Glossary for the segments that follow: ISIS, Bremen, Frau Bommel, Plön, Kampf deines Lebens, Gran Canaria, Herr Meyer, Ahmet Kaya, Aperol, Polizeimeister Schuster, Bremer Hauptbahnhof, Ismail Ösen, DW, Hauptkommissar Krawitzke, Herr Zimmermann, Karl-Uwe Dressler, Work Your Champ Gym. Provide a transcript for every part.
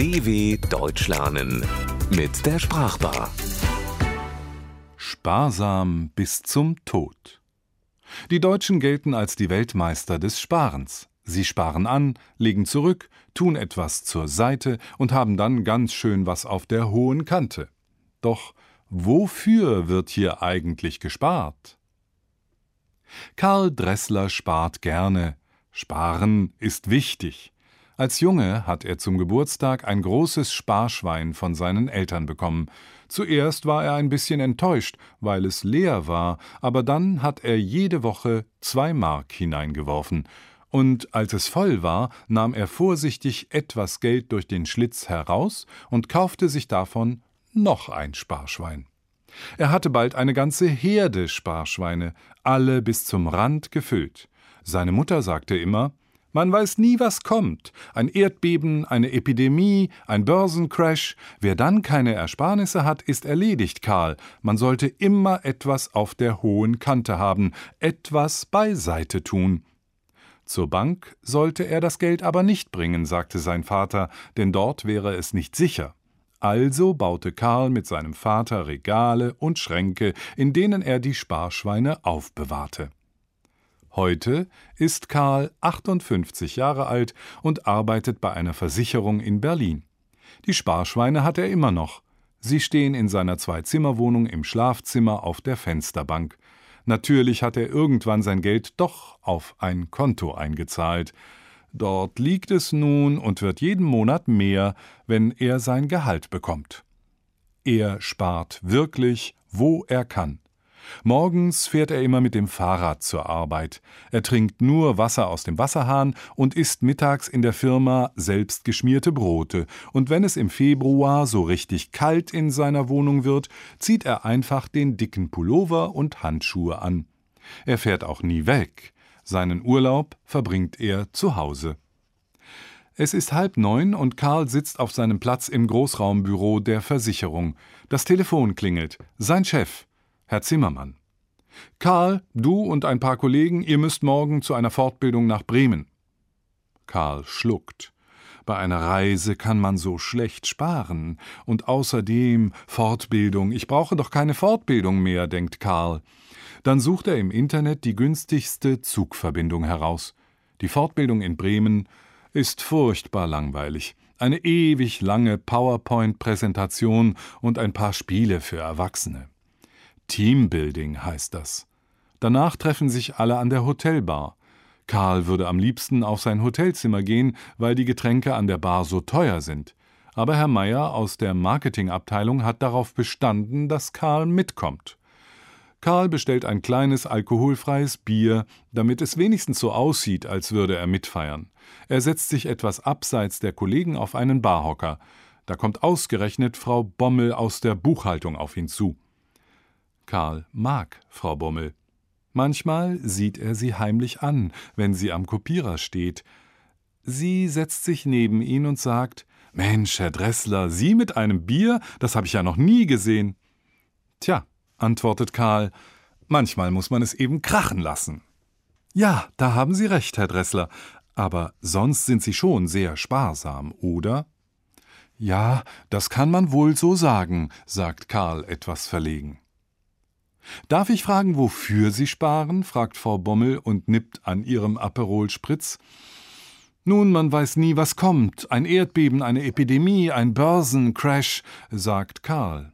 DW Deutsch lernen mit der Sprachbar. Sparsam bis zum Tod. Die Deutschen gelten als die Weltmeister des Sparens. Sie sparen an, legen zurück, tun etwas zur Seite und haben dann ganz schön was auf der hohen Kante. Doch wofür wird hier eigentlich gespart? Karl Dressler spart gerne. Sparen ist wichtig. Als Junge hat er zum Geburtstag ein großes Sparschwein von seinen Eltern bekommen. Zuerst war er ein bisschen enttäuscht, weil es leer war, aber dann hat er jede Woche 2 Mark hineingeworfen. Und als es voll war, nahm er vorsichtig etwas Geld durch den Schlitz heraus und kaufte sich davon noch ein Sparschwein. Er hatte bald eine ganze Herde Sparschweine, alle bis zum Rand gefüllt. Seine Mutter sagte immer, man weiß nie, was kommt. Ein Erdbeben, eine Epidemie, ein Börsencrash. Wer dann keine Ersparnisse hat, ist erledigt, Karl. Man sollte immer etwas auf der hohen Kante haben, etwas beiseite tun. Zur Bank sollte er das Geld aber nicht bringen, sagte sein Vater, denn dort wäre es nicht sicher. Also baute Karl mit seinem Vater Regale und Schränke, in denen er die Sparschweine aufbewahrte. Heute ist Karl 58 Jahre alt und arbeitet bei einer Versicherung in Berlin. Die Sparschweine hat er immer noch. Sie stehen in seiner 2-Zimmer-Wohnung im Schlafzimmer auf der Fensterbank. Natürlich hat er irgendwann sein Geld doch auf ein Konto eingezahlt. Dort liegt es nun und wird jeden Monat mehr, wenn er sein Gehalt bekommt. Er spart wirklich, wo er kann. Morgens fährt er immer mit dem Fahrrad zur Arbeit. Er trinkt nur Wasser aus dem Wasserhahn und isst mittags in der Firma selbst geschmierte Brote. Und wenn es im Februar so richtig kalt in seiner Wohnung wird, zieht er einfach den dicken Pullover und Handschuhe an. Er fährt auch nie weg. Seinen Urlaub verbringt er zu Hause. Es ist 8:30 und Karl sitzt auf seinem Platz im Großraumbüro der Versicherung. Das Telefon klingelt. Sein Chef. Herr Zimmermann. Karl, du und ein paar Kollegen, ihr müsst morgen zu einer Fortbildung nach Bremen. Karl schluckt. Bei einer Reise kann man so schlecht sparen. Und außerdem Fortbildung. Ich brauche doch keine Fortbildung mehr, denkt Karl. Dann sucht er im Internet die günstigste Zugverbindung heraus. Die Fortbildung in Bremen ist furchtbar langweilig. Eine ewig lange PowerPoint-Präsentation und ein paar Spiele für Erwachsene. Teambuilding heißt das. Danach treffen sich alle an der Hotelbar. Karl würde am liebsten auf sein Hotelzimmer gehen, weil die Getränke an der Bar so teuer sind. Aber Herr Meyer aus der Marketingabteilung hat darauf bestanden, dass Karl mitkommt. Karl bestellt ein kleines alkoholfreies Bier, damit es wenigstens so aussieht, als würde er mitfeiern. Er setzt sich etwas abseits der Kollegen auf einen Barhocker. Da kommt ausgerechnet Frau Bommel aus der Buchhaltung auf ihn zu. Karl mag Frau Bommel. Manchmal sieht er sie heimlich an, wenn sie am Kopierer steht. Sie setzt sich neben ihn und sagt, »Mensch, Herr Dressler, Sie mit einem Bier? Das habe ich ja noch nie gesehen.« »Tja«, antwortet Karl, »manchmal muss man es eben krachen lassen.« »Ja, da haben Sie recht, Herr Dressler. Aber sonst sind Sie schon sehr sparsam, oder?« »Ja, das kann man wohl so sagen«, sagt Karl etwas verlegen. »Darf ich fragen, wofür Sie sparen?« fragt Frau Bommel und nippt an ihrem Aperol Spritz. »Nun, man weiß nie, was kommt. Ein Erdbeben, eine Epidemie, ein Börsencrash«, sagt Karl.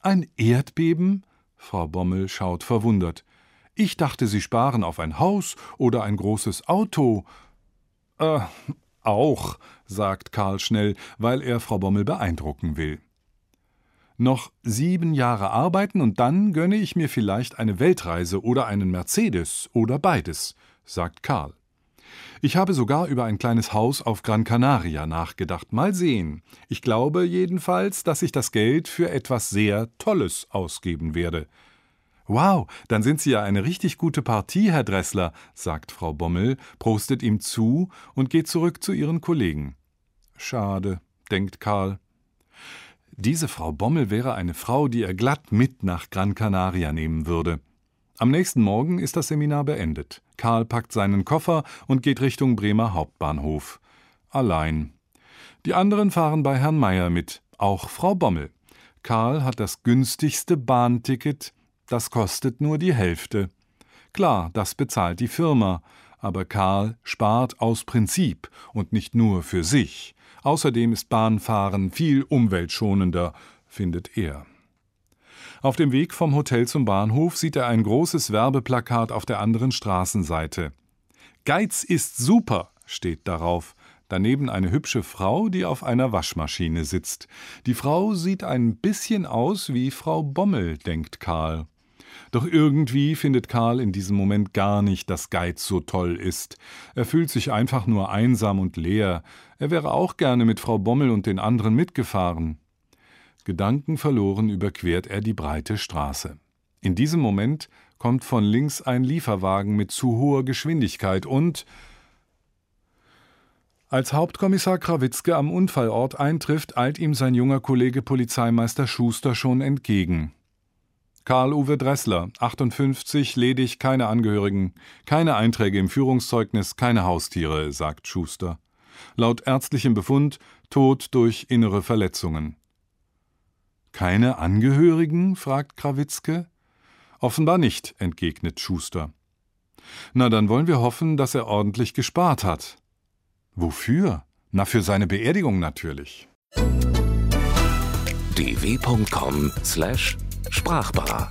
»Ein Erdbeben?« Frau Bommel schaut verwundert. »Ich dachte, Sie sparen auf ein Haus oder ein großes Auto.« Auch«, sagt Karl schnell, weil er Frau Bommel beeindrucken will. Noch 7 Jahre arbeiten und dann gönne ich mir vielleicht eine Weltreise oder einen Mercedes oder beides, sagt Karl. Ich habe sogar über ein kleines Haus auf Gran Canaria nachgedacht. Mal sehen. Ich glaube jedenfalls, dass ich das Geld für etwas sehr Tolles ausgeben werde. Wow, dann sind Sie ja eine richtig gute Partie, Herr Dressler, sagt Frau Bommel, prostet ihm zu und geht zurück zu ihren Kollegen. Schade, denkt Karl. Diese Frau Bommel wäre eine Frau, die er glatt mit nach Gran Canaria nehmen würde. Am nächsten Morgen ist das Seminar beendet. Karl packt seinen Koffer und geht Richtung Bremer Hauptbahnhof. Allein. Die anderen fahren bei Herrn Meyer mit, auch Frau Bommel. Karl hat das günstigste Bahnticket, das kostet nur die Hälfte. Klar, das bezahlt die Firma, aber Karl spart aus Prinzip und nicht nur für sich. Außerdem ist Bahnfahren viel umweltschonender, findet er. Auf dem Weg vom Hotel zum Bahnhof sieht er ein großes Werbeplakat auf der anderen Straßenseite. »Geiz ist super«, steht darauf. Daneben eine hübsche Frau, die auf einer Waschmaschine sitzt. Die Frau sieht ein bisschen aus wie Frau Bommel, denkt Karl. Doch irgendwie findet Karl in diesem Moment gar nicht, dass Geiz so toll ist. Er fühlt sich einfach nur einsam und leer. Er wäre auch gerne mit Frau Bommel und den anderen mitgefahren. Gedankenverloren überquert er die breite Straße. In diesem Moment kommt von links ein Lieferwagen mit zu hoher Geschwindigkeit und... Als Hauptkommissar Krawitzke am Unfallort eintrifft, eilt ihm sein junger Kollege Polizeimeister Schuster schon entgegen. Karl-Uwe Dressler, 58, ledig, keine Angehörigen, keine Einträge im Führungszeugnis, keine Haustiere, sagt Schuster. Laut ärztlichem Befund, Tod durch innere Verletzungen. Keine Angehörigen? Fragt Krawitzke. Offenbar nicht, entgegnet Schuster. Na, dann wollen wir hoffen, dass er ordentlich gespart hat. Wofür? Na, für seine Beerdigung natürlich. dw.com/Sprachbar